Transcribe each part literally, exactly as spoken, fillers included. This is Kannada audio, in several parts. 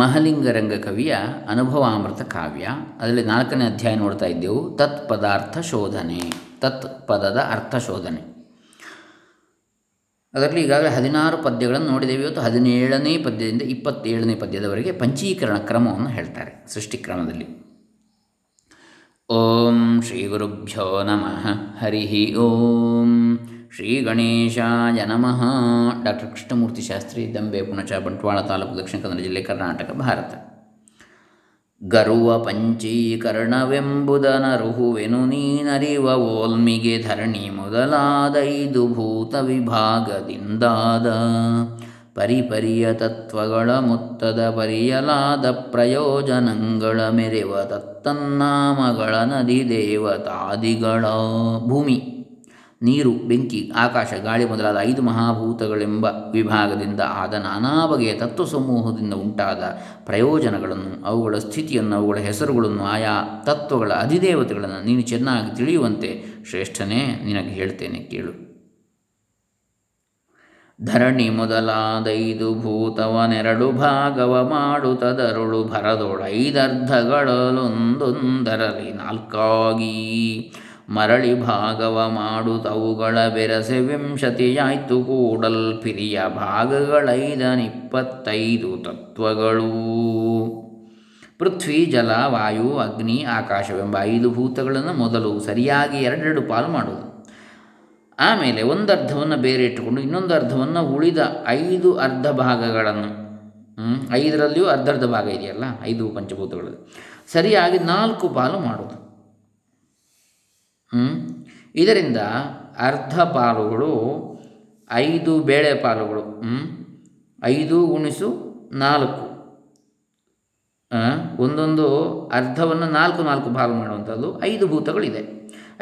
ಮಹಲಿಂಗರಂಗ ಕವಿಯ ಅನುಭವಾಮೃತ ಕಾವ್ಯ. ಅದರಲ್ಲಿ ನಾಲ್ಕನೇ ಅಧ್ಯಾಯ ನೋಡ್ತಾ ಇದ್ದೆವು, ತತ್ಪದಾರ್ಥ ಶೋಧನೆ, ತತ್ ಪದದ ಅರ್ಥ ಶೋಧನೆ. ಅದರಲ್ಲಿ ಈಗಾಗಲೇ ಹದಿನಾರು ಪದ್ಯಗಳನ್ನು ನೋಡಿದ್ದೇವೆ. ಇವತ್ತು ಹದಿನೇಳನೇ ಪದ್ಯದಿಂದ ಇಪ್ಪತ್ತೇಳನೇ ಪದ್ಯದವರೆಗೆ ಪಂಚೀಕರಣ ಕ್ರಮವನ್ನು ಹೇಳ್ತಾರೆ ಸೃಷ್ಟಿಕ್ರಮದಲ್ಲಿ. ಓಂ ಶ್ರೀ ಗುರುಭ್ಯೋ ನಮಃ. ಹರಿ ಓಂ ಶ್ರೀ ಗಣೇಶಾಯ ನಮಃ. ಡಾಕ್ಟರ್ ಕೃಷ್ಣಮೂರ್ತಿ ಶಾಸ್ತ್ರಿ, ದಂಬೆ, ಪುಣಚ, ಬಂಟ್ವಾಳ ತಾಲೂಕು, ದಕ್ಷಿಣ ಕನ್ನಡ ಜಿಲ್ಲೆ, ಕರ್ನಾಟಕ, ಭಾರತ. ಗರುವ ಪಂಚೀಕರಣವೆಂಬುದನರುಹುವೆನು ನೀನರಿವ ಓಲ್ಮಿಗೆ ಧರಣಿ ಮೊದಲಾದೈದು ಭೂತ ವಿಭಾಗದಿಂದಾದ ಪರಿಪರಿಯ ತತ್ವಗಳ ಮುತ್ತದ ಪರಿಯಲಾದ ಪ್ರಯೋಜನಗಳ ಮೆರೆವ ತತ್ತನ್ನಾಮಗಳ ನದಿ ದೇವತಾದಿಗಳ ಭೂಮಿ, ನೀರು, ಬೆಂಕಿ, ಆಕಾಶ, ಗಾಳಿ ಮೊದಲಾದ ಐದು ಮಹಾಭೂತಗಳೆಂಬ ವಿಭಾಗದಿಂದ ಆದ ನಾನಾ ಬಗೆಯ ತತ್ವ ಸಮೂಹದಿಂದ ಉಂಟಾದ ಪ್ರಯೋಜನಗಳನ್ನು, ಅವುಗಳ ಸ್ಥಿತಿಯನ್ನು, ಅವುಗಳ ಹೆಸರುಗಳನ್ನು, ಆಯಾ ತತ್ವಗಳ ಅಧಿದೇವತೆಗಳನ್ನು ನೀನು ಚೆನ್ನಾಗಿ ತಿಳಿಯುವಂತೆ ಶ್ರೇಷ್ಠನೇ ನಿನಗೆ ಹೇಳ್ತೇನೆ, ಕೇಳು. ಧರಣಿ ಮೊದಲಾದೈದು ಭೂತವನೆರಡು ಭಾಗವ ಮಾಡುತ್ತದರುಳು ಭರದೊಳೈದರ್ಧಗಳಲ್ಲೊಂದೊಂದರಲಿ ನಾಲ್ಕಾಗಿ ಮರಳಿ ಭಾಗವ ಮಾಡುತ್ತವುಗಳ ಬೆರಸೆ ವಿಂಶತಿಯಾಯ್ತು ಕೂಡಲ್ ಪಿರಿಯ ಭಾಗಗಳೈದನಿಪ್ಪತ್ತೈದು ತತ್ವಗಳು. ಪೃಥ್ವಿ, ಜಲ, ವಾಯು, ಅಗ್ನಿ, ಆಕಾಶವೆಂಬ ಐದು ಭೂತಗಳನ್ನು ಮೊದಲು ಸರಿಯಾಗಿ ಎರಡೆರಡು ಪಾಲು ಮಾಡುವುದು. ಆಮೇಲೆ ಒಂದರ್ಧವನ್ನು ಬೇರೆ ಇಟ್ಟುಕೊಂಡು ಇನ್ನೊಂದು ಅರ್ಧವನ್ನು ಉಳಿದ ಐದು ಅರ್ಧ ಭಾಗಗಳನ್ನು, ಐದರಲ್ಲಿಯೂ ಅರ್ಧರ್ಧ ಭಾಗ ಇದೆಯಲ್ಲ ಐದು ಪಂಚಭೂತಗಳಲ್ಲಿ, ಸರಿಯಾಗಿ ನಾಲ್ಕು ಪಾಲು ಮಾಡೋದು. ಇದರಿಂದ ಅರ್ಧ ಪಾಲುಗಳು ಐದು ಬೇಳೆ ಪಾಲುಗಳು, ಐದು ಗುಣಿಸು ನಾಲ್ಕು, ಒಂದೊಂದು ಅರ್ಧವನ್ನು ನಾಲ್ಕು ನಾಲ್ಕು ಪಾಲು ಮಾಡುವಂಥದ್ದು ಐದು ಭೂತಗಳಿದೆ.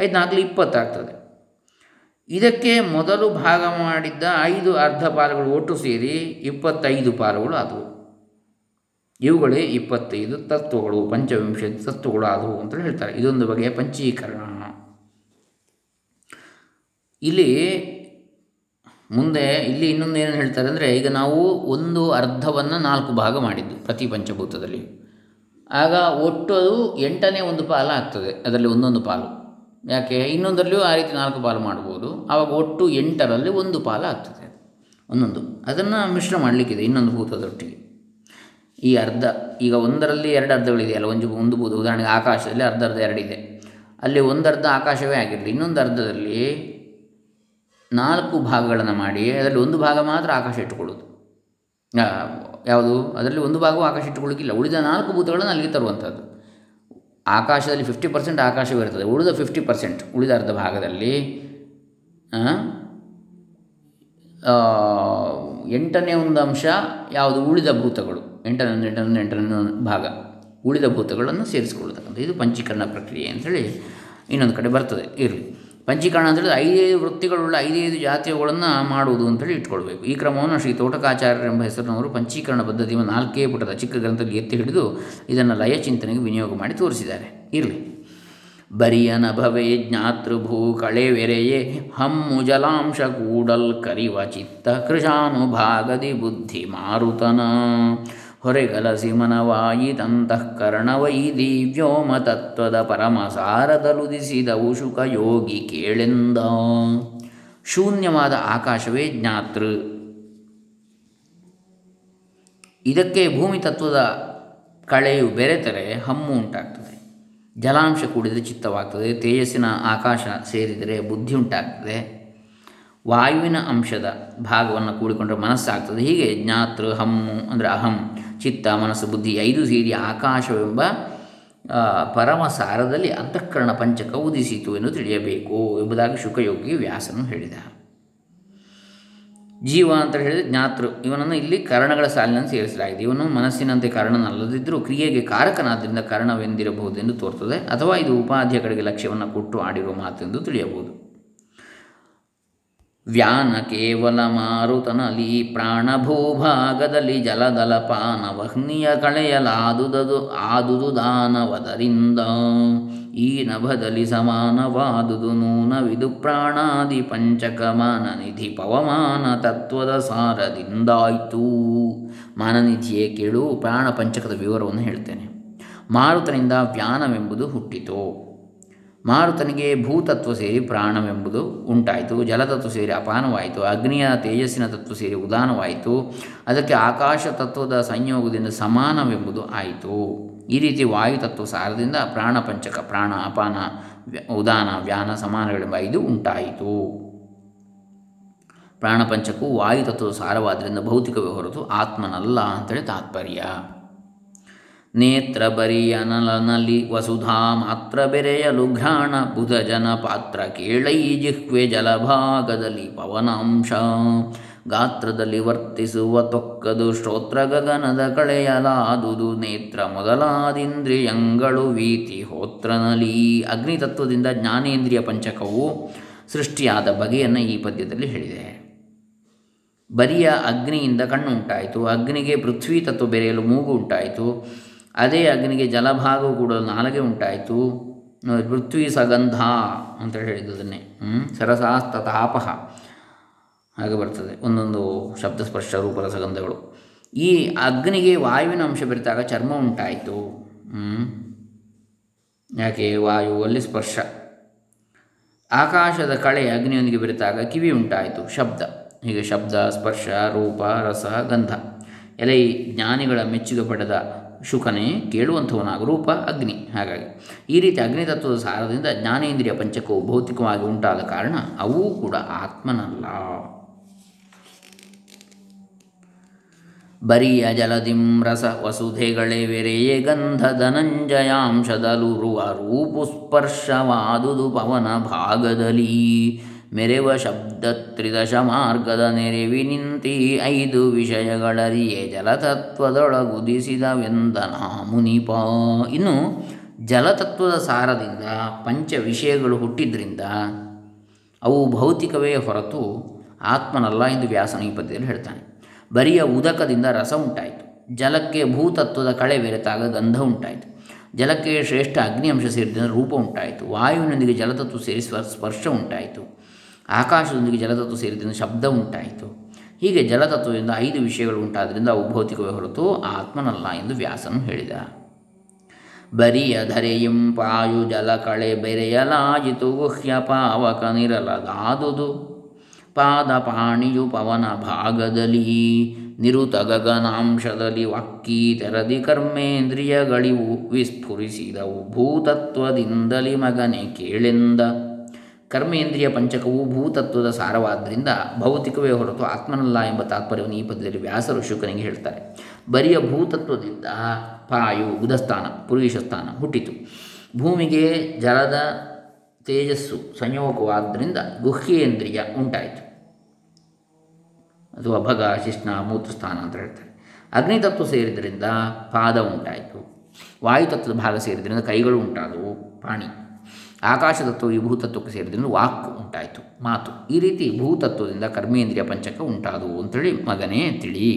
ಐದು ನಾಲ್ಕು ಇಪ್ಪತ್ತಾಗ್ತದೆ. ಇದಕ್ಕೆ ಮೊದಲು ಭಾಗ ಮಾಡಿದ್ದ ಐದು ಅರ್ಧ ಪಾಲುಗಳು ಒಟ್ಟು ಸೇರಿ ಇಪ್ಪತ್ತೈದು ಪಾಲುಗಳು ಆದವು. ಇವುಗಳೇ ಇಪ್ಪತ್ತೈದು ತತ್ವಗಳು, ಪಂಚವಿಂಶತಿ ತತ್ವಗಳು ಆದವು ಅಂತೇಳಿ ಹೇಳ್ತಾರೆ. ಇದೊಂದು ಬಗೆಯ ಪಂಚೀಕರಣ. ಇಲ್ಲಿ ಮುಂದೆ ಇಲ್ಲಿ ಇನ್ನೊಂದು ಏನು ಹೇಳ್ತಾರೆ ಅಂದರೆ, ಈಗ ನಾವು ಒಂದು ಅರ್ಧವನ್ನು ನಾಲ್ಕು ಭಾಗ ಮಾಡಿದ್ದು ಪ್ರತಿ ಪಂಚಭೂತದಲ್ಲಿ, ಆಗ ಒಟ್ಟು ಅದು ಎಂಟನೇ ಒಂದು ಪಾಲು ಆಗ್ತದೆ, ಅದರಲ್ಲಿ ಒಂದೊಂದು ಪಾಲು. ಯಾಕೆ ಇನ್ನೊಂದರಲ್ಲಿಯೂ ಆ ರೀತಿ ನಾಲ್ಕು ಪಾಲು ಮಾಡ್ಬೋದು, ಆವಾಗ ಒಟ್ಟು ಎಂಟರಲ್ಲಿ ಒಂದು ಪಾಲು ಆಗ್ತದೆ ಒಂದೊಂದು. ಅದನ್ನು ಮಿಶ್ರ ಮಾಡಲಿಕ್ಕಿದೆ ಇನ್ನೊಂದು ಭೂತದೊಟ್ಟಿಗೆ. ಈ ಅರ್ಧ, ಈಗ ಒಂದರಲ್ಲಿ ಎರಡು ಅರ್ಧಗಳಿದೆಯಲ್ಲ, ಒಂದು ಒಂದು ಭೂತ ಉದಾಹರಣೆಗೆ ಆಕಾಶದಲ್ಲಿ ಅರ್ಧ ಅರ್ಧ ಎರಡಿದೆ, ಅಲ್ಲಿ ಒಂದರ್ಧ ಆಕಾಶವೇ ಆಗಿರಲಿ, ಇನ್ನೊಂದು ಅರ್ಧದಲ್ಲಿ ನಾಲ್ಕು ಭಾಗಗಳನ್ನು ಮಾಡಿ ಅದರಲ್ಲಿ ಒಂದು ಭಾಗ ಮಾತ್ರ ಆಕಾಶ ಇಟ್ಟುಕೊಳ್ಳೋದು. ಯಾವುದು? ಅದರಲ್ಲಿ ಒಂದು ಭಾಗವೂ ಆಕಾಶ ಇಟ್ಟುಕೊಳ್ಳೋಕ್ಕಿಲ್ಲ, ಉಳಿದ ನಾಲ್ಕು ಭೂತಗಳನ್ನು ಅಲ್ಲಿಗೆ ತರುವಂಥದ್ದು. ಆಕಾಶದಲ್ಲಿ ಫಿಫ್ಟಿ ಪರ್ಸೆಂಟ್ ಆಕಾಶವಿರ್ತದೆ, ಉಳಿದ ಫಿಫ್ಟಿ ಪರ್ಸೆಂಟ್ ಉಳಿದ ಅರ್ಧ ಭಾಗದಲ್ಲಿ ಎಂಟನೇ ಒಂದು ಅಂಶ ಯಾವುದು? ಉಳಿದ ಭೂತಗಳು, ಎಂಟನೇ ಒಂದು ಎಂಟನೇ ಎಂಟನೇ ಒಂದು ಭಾಗ ಉಳಿದ ಭೂತಗಳನ್ನು ಸೇರಿಸಿಕೊಳ್ಳತಕ್ಕಂಥ ಇದು ಪಂಚೀಕರಣ ಪ್ರಕ್ರಿಯೆ ಅಂಥೇಳಿ ಇನ್ನೊಂದು ಕಡೆ ಬರ್ತದೆ. ಇರಲಿ, ಪಂಚೀಕರಣ ಅಂತೇಳಿದ್ರೆ ಐದೈದು ವೃತ್ತಿಗಳುಳ್ಳ ಐದೈದು ಜಾತಿಯಗಳನ್ನು ಮಾಡುವುದು ಅಂತೇಳಿ ಇಟ್ಕೊಳ್ಬೇಕು. ಈ ಕ್ರಮವನ್ನು ಶ್ರೀ ತೋಟಕಾಚಾರ್ಯರ್ ಎಂಬ ಹೆಸರಿನವರು ಪಂಚೀಕರಣ ಪದ್ಧತಿಯನ್ನು ನಾಲ್ಕೇ ಪುಟದ ಚಿಕ್ಕ ಗ್ರಂಥದಲ್ಲಿ ಎತ್ತಿ ಹಿಡಿದು ಇದನ್ನು ಲಯ ಚಿಂತನೆಗೆ ವಿನಿಯೋಗ ಮಾಡಿ ತೋರಿಸಿದ್ದಾರೆ. ಇರಲಿ, ಬರಿಯನ ಭವೆ ಜ್ಞಾತೃಭೂ ಕಳೆವೆರೆಯೇ ಹಮ್ಮು ಜಲಾಂಶ ಕೂಡಲ್ ಕರಿವ ಚಿತ್ತ ಕೃಷಾನುಭಾಗದಿ ಬುದ್ಧಿ ಮಾರುತನ ಹೊರೆಗಲಸಿ ಮನವಾಯಿತಂತಃಕರಣವೈ ದಿವ್ಯೋಮ ತತ್ವದ ಪರಮಸಾರದಲುದಿಸಿದವು ಶುಕ ಯೋಗಿ ಕೇಳೆಂದ. ಶೂನ್ಯವಾದ ಆಕಾಶವೇ ಜ್ಞಾತೃ, ಇದಕ್ಕೆ ಭೂಮಿ ತತ್ವದ ಕಳೆಯು ಬೆರೆತರೆ ಹಮ್ಮು ಉಂಟಾಗ್ತದೆ, ಜಲಾಂಶ ಕೂಡಿದರೆ ಚಿತ್ತವಾಗ್ತದೆ, ತೇಜಸ್ಸಿನ ಆಕಾಶ ಸೇರಿದರೆ ಬುದ್ಧಿ ಉಂಟಾಗ್ತದೆ, ವಾಯುವಿನ ಅಂಶದ ಭಾಗವನ್ನು ಕೂಡಿಕೊಂಡ್ರೆ ಮನಸ್ಸಾಗ್ತದೆ. ಹೀಗೆ ಜ್ಞಾತೃ, ಹಮ್ಮು ಅಂದರೆ ಅಹಂ, ಚಿತ್ತ, ಮನಸ್ಸು, ಬುದ್ಧಿ ಐದು ಸೇರಿ ಆಕಾಶವೆಂಬ ಪರಮಸಾರದಲ್ಲಿ ಅಂತಃಕರಣ ಪಂಚಕ ಉದಿಸಿತು ಎಂದು ತಿಳಿಯಬೇಕು ಎಂಬುದಾಗಿ ಶುಕಯೋಗಿ ವ್ಯಾಸನು ಹೇಳಿದ. ಜೀವ ಅಂತ ಹೇಳಿದರೆ ಜ್ಞಾತೃ, ಇವನನ್ನು ಇಲ್ಲಿ ಕರಣಗಳ ಸಾಲಿನಲ್ಲಿ ಸೇರಿಸಲಾಗಿದೆ. ಇವನು ಮನಸ್ಸಿನಂತೆ ಕಾರಣನಲ್ಲದಿದ್ದರೂ ಕ್ರಿಯೆಗೆ ಕಾರಕನಾದ್ದರಿಂದ ಕಾರಣವೆಂದಿರಬಹುದೆಂದು ತೋರ್ತದೆ, ಅಥವಾ ಇದು ಉಪಾಧಿಯ ಕಡೆಗೆ ಲಕ್ಷ್ಯವನ್ನು ಕೊಟ್ಟು ಆಡಿರುವ ಮಾತೆಂದು ತಿಳಿಯಬಹುದು. ವ್ಯಾನ ಕೇವಲ ಮಾರುತನಲ್ಲಿ ಪ್ರಾಣಭೂಭಾಗದಲ್ಲಿ ಜಲದಲ ಪಾನ ವಹ್ನಿಯ ಕಳೆಯಲಾದುದದು ಆದುದು ದಾನವದರಿಂದ ಈ ನಭದಲ್ಲಿ ಸಮಾನವಾದುದು ನೂನವಿದು ಪ್ರಾಣಾದಿ ಪಂಚಕಮಾನ ನಿಧಿ ಪವಮಾನ ತತ್ವದ ಸಾರದಿಂದಾಯಿತು. ಮಾನನಿಧಿಯೇ ಕೇಳು ಪ್ರಾಣ ಪಂಚಕದ ವಿವರವನ್ನು ಹೇಳ್ತೇನೆ. ಮಾರುತನಿಂದ ವ್ಯಾನವೆಂಬುದು ಹುಟ್ಟಿತು. ಮಾರುತನಿಗೆ ಭೂತತ್ವ ಸೇರಿ ಪ್ರಾಣವೆಂಬುದು ಉಂಟಾಯಿತು, ಜಲತತ್ವ ಸೇರಿ ಅಪಾನವಾಯಿತು, ಅಗ್ನಿಯ ತೇಜಸ್ಸಿನ ತತ್ವ ಸೇರಿ ಉದಾನವಾಯಿತು, ಅದಕ್ಕೆ ಆಕಾಶ ತತ್ವದ ಸಂಯೋಗದಿಂದ ಸಮಾನವೆಂಬುದು ಆಯಿತು. ಈ ರೀತಿ ವಾಯುತತ್ವ ಸಾರದಿಂದ ಪ್ರಾಣ ಪಂಚಕ ಪ್ರಾಣ ಅಪಾನ ಉದಾನ ವ್ಯಾನ ಸಮಾನಗಳೆಂಬ ಇದು ಉಂಟಾಯಿತು. ಪ್ರಾಣಪಂಚಕವು ವಾಯುತತ್ವ ಸಾರವಾದ್ದರಿಂದ ಭೌತಿಕವೇ ಹೊರತು ಆತ್ಮನಲ್ಲ ಅಂತೇಳಿ ತಾತ್ಪರ್ಯ. ನೇತ್ರ ಬರಿ ಅನಲನಲಿ ವಸುಧಾ ಮಾತ್ರ ಬೆರೆಯಲು ಘ್ರಾಣ ಬುಧಜನ ಪಾತ್ರ ಕೇಳೈ ಜಿಹ್ವೆ ಜಲಭಾಗದಲ್ಲಿ ಪವನಾಂಶ ಗಾತ್ರದಲ್ಲಿ ವರ್ತಿಸುವ ತೊಕ್ಕದು ಶ್ರೋತ್ರ ಗಗನದ ಕಳೆಯಲಾದುದು ನೇತ್ರ ಮೊದಲಾದಿಂದ್ರಿಯಂಗಳು ವೀತಿ ಹೋತ್ರನಲಿ. ಅಗ್ನಿತತ್ವದಿಂದ ಜ್ಞಾನೇಂದ್ರಿಯ ಪಂಚಕವು ಸೃಷ್ಟಿಯಾದ ಬಗೆಯನ್ನು ಈ ಪದ್ಯದಲ್ಲಿ ಹೇಳಿದೆ. ಬರಿಯ ಅಗ್ನಿಯಿಂದ ಕಣ್ಣು ಉಂಟಾಯಿತು, ಅಗ್ನಿಗೆ ಪೃಥ್ವಿ ತತ್ವ ಬೆರೆಯಲು ಮೂಗು ಉಂಟಾಯಿತು, ಅದೇ ಅಗ್ನಿಗೆ ಜಲಭಾಗವು ಕೂಡ ನಾಲಗೆ ಉಂಟಾಯಿತು. ಪೃಥ್ವಿ ಸಗಂಧ ಅಂತ ಹೇಳಿದ್ದದನ್ನೇ ಸರಸಾಸ್ತ ತಾಪಃ ಹಾಗೆ ಬರ್ತದೆ, ಒಂದೊಂದು ಶಬ್ದಸ್ಪರ್ಶ ರೂಪದ ಸಗಂಧಗಳು. ಈ ಅಗ್ನಿಗೆ ವಾಯುವಿನ ಅಂಶ ಬೆರೆತಾಗ ಚರ್ಮ ಉಂಟಾಯಿತು, ಯಾಕೆ ವಾಯುವಲ್ಲಿ ಸ್ಪರ್ಶ. ಆಕಾಶದ ಕಳೆ ಅಗ್ನಿಯೊಂದಿಗೆ ಬೆರೆತಾಗ ಕಿವಿ ಉಂಟಾಯಿತು, ಶಬ್ದ. ಹೀಗೆ ಶಬ್ದ ಸ್ಪರ್ಶ ರೂಪ ರಸ ಗಂಧ ಎಲೆ ಜ್ಞಾನಿಗಳ ಮೆಚ್ಚುಗೆ ಪಡೆದ ಶುಕನೇ ಕೇಳುವಂಥವನಾಗರೂಪ ಅಗ್ನಿ. ಹಾಗಾಗಿ ಈ ರೀತಿ ಅಗ್ನಿತತ್ವದ ಸಾರದಿಂದ ಜ್ಞಾನೇಂದ್ರಿಯ ಪಂಚಕವು ಭೌತಿಕವಾಗಿ ಉಂಟಾದ ಕಾರಣ ಅವೂ ಕೂಡ ಆತ್ಮನಲ್ಲ. ಬರಿಯ ಜಲದಿಂ ರಸ ವಸುಧೆಗಳೇ ವೆರೆಯೇ ಗಂಧ ಧನಂಜಯಾಂಶದಲುರುವ ರೂಪು ಸ್ಪರ್ಶವಾದುದು ಪವನ ಭಾಗದಲ್ಲಿ ಮೆರೆವ ಶಬ್ದ ತ್ರಿದಶ ಮಾರ್ಗದ ನೆರೆವಿ ನಿಂತಿ ಐದು ವಿಷಯಗಳರಿಯೇ ಜಲತತ್ವದೊಳಗುದಿಸಿದವೆಂದನ ಮುನಿಪ. ಇನ್ನು ಜಲತತ್ವದ ಸಾರದಿಂದ ಪಂಚ ವಿಷಯಗಳು ಹುಟ್ಟಿದ್ರಿಂದ ಅವು ಭೌತಿಕವೇ ಹೊರತು ಆತ್ಮನಲ್ಲ ಎಂದು ವ್ಯಾಸನ ಈ ಪದ್ಯದಲ್ಲಿ ಹೇಳ್ತಾನೆ. ಬರಿಯ ಉದಕದಿಂದ ರಸ ಉಂಟಾಯಿತು, ಜಲಕ್ಕೆ ಭೂತತ್ವದ ಕಳೆ ಬೆರೆತಾಗ ಗಂಧ ಉಂಟಾಯಿತು, ಜಲಕ್ಕೆ ಶ್ರೇಷ್ಠ ಅಗ್ನಿ ಅಂಶ ಸೇರಿದ ರೂಪ ಉಂಟಾಯಿತು, ವಾಯುವಿನೊಂದಿಗೆ ಜಲತತ್ವ ಸೇರಿ ಸ್ಪರ್ಶ ಉಂಟಾಯಿತು, ಆಕಾಶದೊಂದಿಗೆ ಜಲತತ್ವ ಸೇರಿದ ಶಬ್ದ ಉಂಟಾಯಿತು. ಹೀಗೆ ಜಲತತ್ವದಿಂದ ಐದು ವಿಷಯಗಳು ಉಂಟಾದ್ದರಿಂದ ಅವು ಭೌತಿಕವೇ ಹೊರತು ಆತ್ಮನಲ್ಲ ಎಂದು ವ್ಯಾಸನು ಹೇಳಿದ. ಬರಿಯ ಧರೆಯಂ ಪಾಯು ಜಲ ಕಳೆ ಬೆರೆಯಲಾಯಿತು ಗುಹ್ಯ ಪಾವಕ ನಿರಲದಾದುದು ಪಾದ ಪಾಣಿಯು ಪವನ ಭಾಗದಲ್ಲಿ ನಿರುತ ಗಗನಾಂಶದಲ್ಲಿ ವಕ್ಕಿ ತೆರದಿ ಕರ್ಮೇಂದ್ರಿಯಗಳಿವು ವಿಸ್ಫುರಿಸಿದವು ಭೂತತ್ವದಿಂದಲಿ ಮಗನೆ ಕೇಳೆಂದ. ಕರ್ಮೇಂದ್ರಿಯ ಪಂಚಕವು ಭೂತತ್ವದ ಸಾರವಾದ್ದರಿಂದ ಭೌತಿಕವೇ ಹೊರತು ಆತ್ಮನಲ್ಲ ಎಂಬ ತಾತ್ಪರ್ಯವನ್ನು ಈ ಪದ್ಯದಲ್ಲಿ ವ್ಯಾಸರು ಶುಕನಿಗೆ ಹೇಳ್ತಾರೆ. ಬರಿಯ ಭೂತತ್ವದಿಂದ ಪಾಯು ಉದಸ್ಥಾನ ಪುರುಷಸ್ಥಾನ ಹುಟ್ಟಿತು, ಭೂಮಿಗೆ ಜಲದ ತೇಜಸ್ಸು ಸಂಯೋಗವಾದ್ದರಿಂದ ಗುಹ್ಯೇಂದ್ರಿಯ ಉಂಟಾಯಿತು, ಅಥವಾ ಭಗ ಶಿಷ್ಣ ಮೂತ್ರಸ್ಥಾನ ಅಂತ ಹೇಳ್ತಾರೆ. ಅಗ್ನಿತತ್ವ ಸೇರಿದ್ರಿಂದ ಪಾದ ಉಂಟಾಯಿತು, ವಾಯುತತ್ವದ ಭಾಗ ಸೇರಿದ್ರಿಂದ ಕೈಗಳು ಉಂಟಾದವು ಪಾಣಿ, ಆಕಾಶತತ್ವ ಈ ಭೂತತ್ವಕ್ಕೆ ಸೇರಿದ್ರಿಂದ ವಾಕ್ ಉಂಟಾಯಿತು ಮಾತು. ಈ ರೀತಿ ಭೂತತ್ವದಿಂದ ಕರ್ಮೇಂದ್ರಿಯ ಪಂಚಕ ಉಂಟಾದವು ಅಂತೇಳಿ ಮಗನೇ ತಿಳಿ.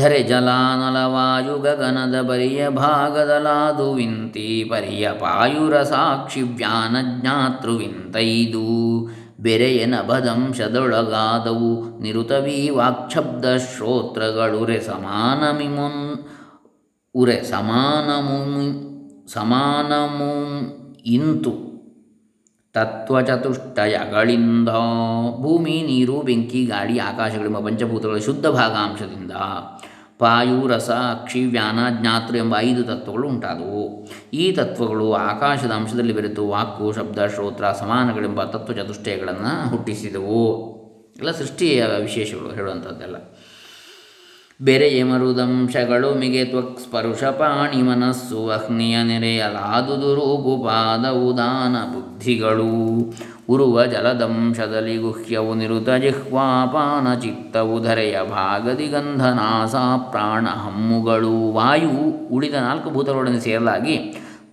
ಧರೆ ಜಲಾನಲವಾಯು ಗಗನದ ಬರಿಯ ಭಾಗದಲಾದು ವಿಂತಿ ಪರಿಯ ಪಾಯುರ ಸಾಕ್ಷಿ ವ್ಯಾನ ಜ್ಞಾತೃ ವಿಂತೈದು ಬೆರೆಯನ ಬದಂಶದೊಳಗಾದವು ನಿರುತವಿ ವಾಕ್ಶಬ್ದ ಶ್ರೋತ್ರಗಳುರೆ ಸಮಾನ ಮಿಮುನ್ ಉರೆ ಸಮಾನಮು ಸಮಾನಮು ಇಂತು ತತ್ವಚತುಷ್ಟಯಗಳಿಂದ. ಭೂಮಿ ನೀರು ಬೆಂಕಿ ಗಾಳಿ ಆಕಾಶಗಳೆಂಬ ಪಂಚಭೂತಗಳ ಶುದ್ಧ ಭಾಗಾಂಶದಿಂದ ಪಾಯು ರಸ ಅಕ್ಷಿ ವ್ಯಾನ ಜ್ಞಾತೃ ಎಂಬ ಐದು ತತ್ವಗಳು ಉಂಟಾದವು. ಈ ತತ್ವಗಳು ಆಕಾಶದ ಅಂಶದಲ್ಲಿ ಬೆರೆತು ವಾಕು ಶಬ್ದ ಶ್ರೋತ್ರ ಸಮಾನಗಳೆಂಬ ತತ್ವಚತುಷ್ಟಯಗಳನ್ನು ಹುಟ್ಟಿಸಿದವು. ಎಲ್ಲ ಸೃಷ್ಟಿಯ ವಿಶೇಷಗಳು ಹೇಳುವಂಥದ್ದೆಲ್ಲ. ಬೆರೆಯ ಮರುದಂಶಗಳು ಮಿಗೆ ತ್ವಕ್ ಸ್ಪರುಷ ಪಾಣಿ ಮನಸ್ಸು ಅಗ್ನಿಯ ನೆರೆಯಲಾದುದು ರೂಪು ಪಾದ ಉದಾನ ಬುದ್ಧಿಗಳು ಉರುವ ಜಲದಂಶದಲ್ಲಿ ಗುಹ್ಯವು ನಿರುತ ಜಿಹ್ವಾಪಾನ ಚಿತ್ತವು ಧರೆಯ ಭಾಗದಿ ಗಂಧನಾಸ ಪ್ರಾಣ ಹಮ್ಮುಗಳು. ವಾಯು ಉಳಿದ ನಾಲ್ಕು ಭೂತಗಳೊಡನೆ ಸೇರಲಾಗಿ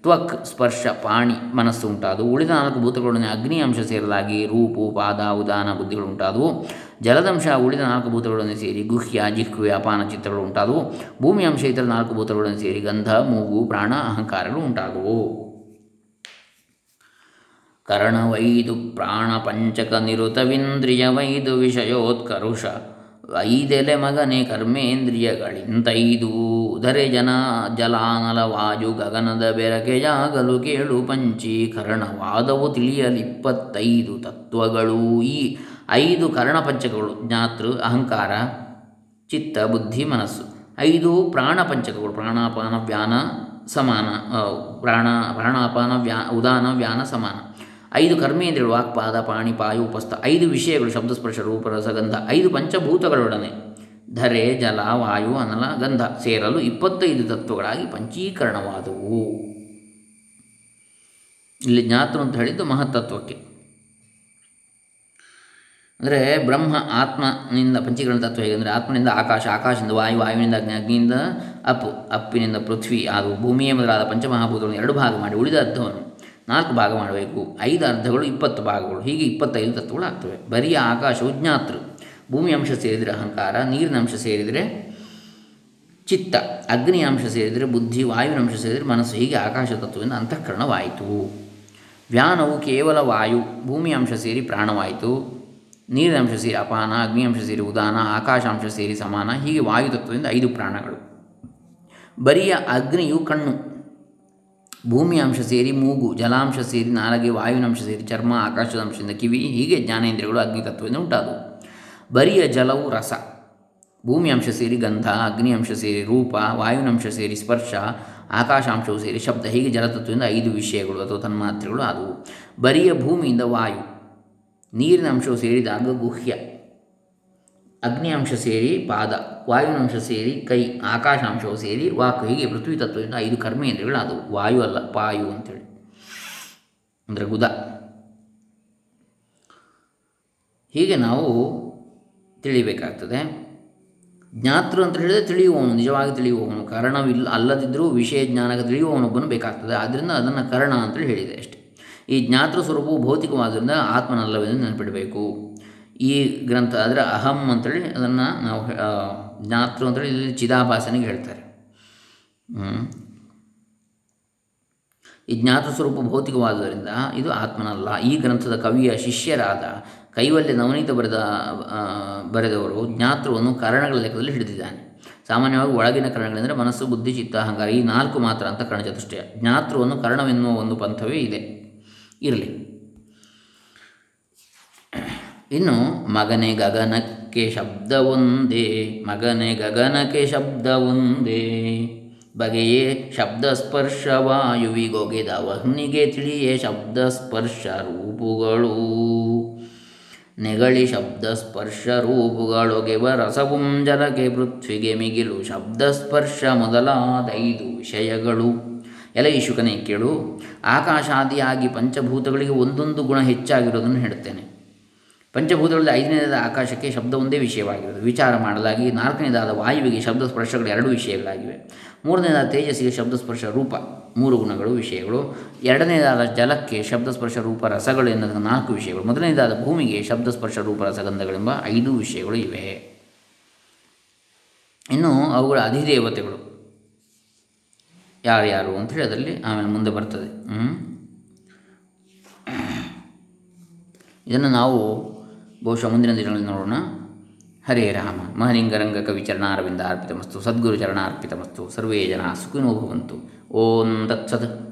ತ್ವಕ್ ಸ್ಪರ್ಶ ಪಾಣಿ ಮನಸ್ಸು ಉಂಟಾದವು. ಉಳಿದ ನಾಲ್ಕು ಭೂತಗಳೊಡನೆ ಅಗ್ನಿ ಅಂಶ ಸೇರಲಾಗಿ ರೂಪು ಪಾದ ಉದಾನ ಬುದ್ಧಿಗಳು ಉಂಟಾದವು. ಜಲದಂಶ ಉಳಿದ ನಾಲ್ಕು ಭೂತಗಳೊಡನೆ ಸೇರಿ ಗುಹ್ಯ ಜಿಹ್ವೆ ಅಪಾನ ಚಿತ್ರಗಳು ಉಂಟಾದವು. ಭೂಮಿ ಅಂಶ ಇತರ ನಾಲ್ಕು ಭೂತಗಳೊಡನೆ ಸೇರಿ ಗಂಧ ಮೂಗು ಪ್ರಾಣ ಅಹಂಕಾರಗಳು ಉಂಟಾದವು. ಕರಣವೈದು ಪ್ರಾಣ ಪಂಚಕ ನಿರುತವಿಂದ್ರಿಯ ವೈದು ವಿಷಯೋತ್ಕರುಷ ಐದೆಲೆ ಮಗನೇ ಕರ್ಮೇಂದ್ರಿಯಗಳಿಂತೈದು ಧರೆ ಜನ ಜಲಾನಲ ವಾಯು ಗಗನದ ಬೆರಕೆಯಾಗಲು ಕೇಳು ಪಂಚೀಕರಣವಾದವು ತಿಳಿಯಲಿಪ್ಪತ್ತೈದು ತತ್ವಗಳು. ಈ ಐದು ಕರ್ಣಪಂಚಕಗಳು ಜ್ಞಾತೃ, ಅಹಂಕಾರ, ಚಿತ್ತ, ಬುದ್ಧಿ, ಮನಸ್ಸು. ಐದು ಪ್ರಾಣಪಂಚಕಗಳು ಪ್ರಾಣಾಪಾನ ವ್ಯಾನ ಸಮಾನ, ಪ್ರಾಣ ಪ್ರಾಣಾಪಾನ ವ್ಯಾ ಉದಾನ ವ್ಯಾನ ಸಮಾನ. ಐದು ಕರ್ಮೇಂದ್ರಿಯಗಳು ವಾಕ್ಪಾದ ಪಾಣಿಪಾಯ ಉಪಸ್ಥ. ಐದು ವಿಷಯಗಳು ಶಬ್ದಸ್ಪರ್ಶ ರೂಪರಸಗಂಧ. ಐದು ಪಂಚಭೂತಗಳೊಡನೆ ಧರೆ ಜಲ ವಾಯು ಅನಲ ಗಂಧ ಸೇರಲು ಇಪ್ಪತ್ತೈದು ತತ್ವಗಳಾಗಿ ಪಂಚೀಕರಣವಾದವು. ಇಲ್ಲಿ ಜ್ಞಾತೃ ಅಂತ ಹೇಳಿದ್ದು ಮಹತ್ತತ್ವಕ್ಕೆ. ಅಂದರೆ ಬ್ರಹ್ಮ ಆತ್ಮನಿಂದ ಪಂಚೀಕರಣ ತತ್ವ ಹೇಗೆ ಅಂದರೆ ಆತ್ಮನಿಂದ ಆಕಾಶ, ಆಕಾಶದಿಂದ ವಾಯು, ವಾಯುವಿನಿಂದ ಅಗ್ನಿ, ಅಗ್ನಿಯಿಂದ ಅಪ್ಪು, ಅಪ್ಪಿನಿಂದ ಪೃಥ್ವಿ, ಹಾಗೂ ಭೂಮಿಯ ಮೊದಲಾದ ಪಂಚಮಹಾಭೂತಗಳನ್ನು ಎರಡು ಭಾಗ ಮಾಡಿ ಉಳಿದ ಅರ್ಧವನ್ನು ನಾಲ್ಕು ಭಾಗ ಮಾಡಬೇಕು. ಐದು ಅರ್ಧಗಳು ಇಪ್ಪತ್ತು ಭಾಗಗಳು, ಹೀಗೆ ಇಪ್ಪತ್ತೈದು ತತ್ವಗಳು ಆಗ್ತವೆ. ಬರಿಯ ಆಕಾಶವು ಜ್ಞಾತೃ, ಭೂಮಿ ಅಂಶ ಸೇರಿದರೆ ಅಹಂಕಾರ, ನೀರಿನ ಅಂಶ ಸೇರಿದರೆ ಚಿತ್ತ, ಅಗ್ನಿಯ ಅಂಶ ಸೇರಿದರೆ ಬುದ್ಧಿ, ವಾಯುವಿನ ಅಂಶ ಸೇರಿದರೆ ಮನಸ್ಸು. ಹೀಗೆ ಆಕಾಶ ತತ್ವದಿಂದ ಅಂತಃಕರಣವಾಯಿತು. ವ್ಯಾನವು ಕೇವಲ ವಾಯು, ಭೂಮಿಯ ಅಂಶ ಸೇರಿ ಪ್ರಾಣವಾಯಿತು, ನೀರಿನ ಅಂಶ ಸೇರಿ ಅಪಾನ, ಅಗ್ನಿಯಂಶ ಸೇರಿ ಉದಾನ, ಆಕಾಶಾಂಶ ಸೇರಿ ಸಮಾನ. ಹೀಗೆ ವಾಯು ತತ್ವದಿಂದ ಐದು ಪ್ರಾಣಗಳು. ಬರಿಯ ಅಗ್ನಿಯು ಕಣ್ಣು, ಭೂಮಿಯ ಅಂಶ ಸೇರಿ ಮೂಗು, ಜಲಾಂಶ ಸೇರಿ ನಾಲಗೆ, ವಾಯುವಿನ ಅಂಶ ಸೇರಿ ಚರ್ಮ, ಆಕಾಶದ ಅಂಶದಿಂದ ಕಿವಿ. ಹೀಗೆ ಜ್ಞಾನೇಂದ್ರಿಯಗಳು ಅಗ್ನಿತತ್ವದಿಂದ ಉಂಟಾದವು. ಬರಿಯ ಜಲವು ರಸ, ಭೂಮಿಯ ಅಂಶ ಸೇರಿ ಗಂಧ, ಅಗ್ನಿ ಅಂಶ ಸೇರಿ ರೂಪ, ವಾಯುವಿನ ಅಂಶ ಸೇರಿ ಸ್ಪರ್ಶ, ಆಕಾಶಾಂಶವು ಸೇರಿ ಶಬ್ದ. ಹೀಗೆ ಜಲತತ್ವದಿಂದ ಐದು ವಿಷಯಗಳು ಅಥವಾ ತನ್ಮಾತ್ರೆಗಳು ಆದವು. ಬರಿಯ ಭೂಮಿಯಿಂದ ವಾಯು, ನೀರಿನ ಅಂಶವು ಸೇರಿದಾಗ ಗುಹ್ಯ, ಅಗ್ನಿ ಅಂಶ ಸೇರಿ ಪಾದ, ವಾಯುವಿನ ಅಂಶ ಸೇರಿ ಕೈ, ಆಕಾಶಾಂಶವು ಸೇರಿ ವಾಕು. ಹೀಗೆ ಪೃಥ್ವಿ ತತ್ವದಿಂದ ಐದು ಕರ್ಮೇಂದ್ರಿಯಗಳಾದವು. ವಾಯು ಅಲ್ಲ, ಪಾಯು ಅಂತೇಳಿ, ಅಂದರೆ ಗುದ. ಹೀಗೆ ನಾವು ತಿಳಿಬೇಕಾಗ್ತದೆ. ಜ್ಞಾತೃ ಅಂತ ಹೇಳಿದರೆ ತಿಳಿಯುವವನು, ನಿಜವಾಗಿ ತಿಳಿಯುವವನು. ಕರಣವಿಲ್ಲ ಅಲ್ಲದಿದ್ದರೂ ವಿಷಯ ಜ್ಞಾನಕ್ಕೆ ತಿಳಿಯುವವನೊಬ್ಬನು ಬೇಕಾಗ್ತದೆ. ಆದ್ದರಿಂದ ಅದನ್ನು ಕರಣ ಅಂತೇಳಿ ಹೇಳಿದೆ ಅಷ್ಟೆ. ಈ ಜ್ಞಾತೃ ಸ್ವರೂಪವು ಭೌತಿಕವಾದ್ದರಿಂದ ಆತ್ಮನಲ್ಲವೆಂದು ನೆನಪಿಡಬೇಕು ಈ ಗ್ರಂಥ. ಆದರೆ ಅಹಂ ಅಂತೇಳಿ ಅದನ್ನು ನಾವು ಜ್ಞಾತೃ ಅಂತೇಳಿ ಇಲ್ಲಿ ಚಿದಾಭಾಸನಿಗೆ ಹೇಳ್ತಾರೆ. ಈ ಜ್ಞಾತೃ ಸ್ವರೂಪ ಭೌತಿಕವಾದುದರಿಂದ ಇದು ಆತ್ಮನಲ್ಲ. ಈ ಗ್ರಂಥದ ಕವಿಯ ಶಿಷ್ಯರಾದ ಕೈವಲ್ಯ ನವನೀತ ಬರೆದ ಬರೆದವರು ಜ್ಞಾತೃವನ್ನು ಕಾರಣಗಳ ಲೆಕ್ಕದಲ್ಲಿ ಹಿಡಿದಿದ್ದಾನೆ. ಸಾಮಾನ್ಯವಾಗಿ ಒಳಗಿನ ಕಾರಣಗಳೆಂದರೆ ಮನಸ್ಸು, ಬುದ್ಧಿ, ಚಿತ್ತ, ಅಹಂಕಾರ, ಈ ನಾಲ್ಕು ಮಾತ್ರ ಅಂತ ಕರಣಚತುಷ್ಟಯ. ಜ್ಞಾತೃವನ್ನು ಕರಣವೆನ್ನುವ ಒಂದು ಪಂಥವೇ ಇದೆ. ಇರಲಿ. ಇನ್ನು ಮಗನೇ ಗಗನಕ್ಕೆ ಶಬ್ದವೊಂದೇ, ಮಗನೇ ಗಗನಕ್ಕೆ ಶಬ್ದವೊಂದೇ, ಬಗೆಯೇ ಶಬ್ದಸ್ಪರ್ಶವಾಯುವಿಗೊಗೆದವನಿಗೆ ತಿಳಿಯೇ ಶಬ್ದಸ್ಪರ್ಶ ರೂಪುಗಳು, ನೆಗಳಿ ಶಬ್ದಸ್ಪರ್ಶ ರೂಪುಗಳೊಗೆವ ರಸಪುಂಜರಕ್ಕೆ ಪೃಥ್ವಿಗೆ ಮಿಗಿಲು ಶಬ್ದಸ್ಪರ್ಶ ಮೊದಲಾದ ಐದು ವಿಷಯಗಳು. ಎಲೆ ಶುಕನೇ ಕೇಳು, ಆಕಾಶಾದಿಯಾಗಿ ಪಂಚಭೂತಗಳಿಗೆ ಒಂದೊಂದು ಗುಣ ಹೆಚ್ಚಾಗಿರೋದನ್ನು ಹೇಳುತ್ತೇನೆ. ಪಂಚಭೂತಗಳಲ್ಲಿ ಐದನೇದಾದ ಆಕಾಶಕ್ಕೆ ಶಬ್ದ ಒಂದೇ ವಿಷಯವಾಗಿರೋದು ವಿಚಾರ ಮಾಡಲಾಗಿ, ನಾಲ್ಕನೇದಾದ ವಾಯುವಿಗೆ ಶಬ್ದ ಸ್ಪರ್ಶಗಳು ಎರಡು ವಿಷಯಗಳಾಗಿವೆ, ಮೂರನೇದಾದ ತೇಜಸ್ಸಿಗೆ ಶಬ್ದಸ್ಪರ್ಶ ರೂಪ ಮೂರು ಗುಣಗಳು ವಿಷಯಗಳು, ಎರಡನೇದಾದ ಜಲಕ್ಕೆ ಶಬ್ದಸ್ಪರ್ಶ ರೂಪ ರಸಗಳು ಎನ್ನುವ ನಾಲ್ಕು ವಿಷಯಗಳು, ಮೊದಲನೇದಾದ ಭೂಮಿಗೆ ಶಬ್ದಸ್ಪರ್ಶ ರೂಪ ರಸಗಂಧಗಳೆಂಬ ಐದು ವಿಷಯಗಳು ಇವೆ. ಇನ್ನು ಅವುಗಳ ಅಧಿದೇವತೆಗಳು ಯಾರ್ಯಾರು ಅಂಥೇಳಿ ಅದರಲ್ಲಿ ಆಮೇಲೆ ಮುಂದೆ ಬರ್ತದೆ. ಇದನ್ನು ನಾವು ಬಹುಶಃ ಮುಂದಿನ ದಿನಗಳಲ್ಲಿ ನೋಡೋಣ. ಹರೇ ರಾಮ. ಮಹಲಿಂಗರಂಗ ಕವಿ ಚರಣಾರವಿಂದ ಅರ್ಪಿತಮಸ್ತು. ಸದ್ಗುರು ಚರಣಾರ್ಪಿತಮಸ್ತು. ಸರ್ವೇ ಜನ ಸುಖಿನೋ ಭವಂತು. ಓಂ ತತ್ಸತ್.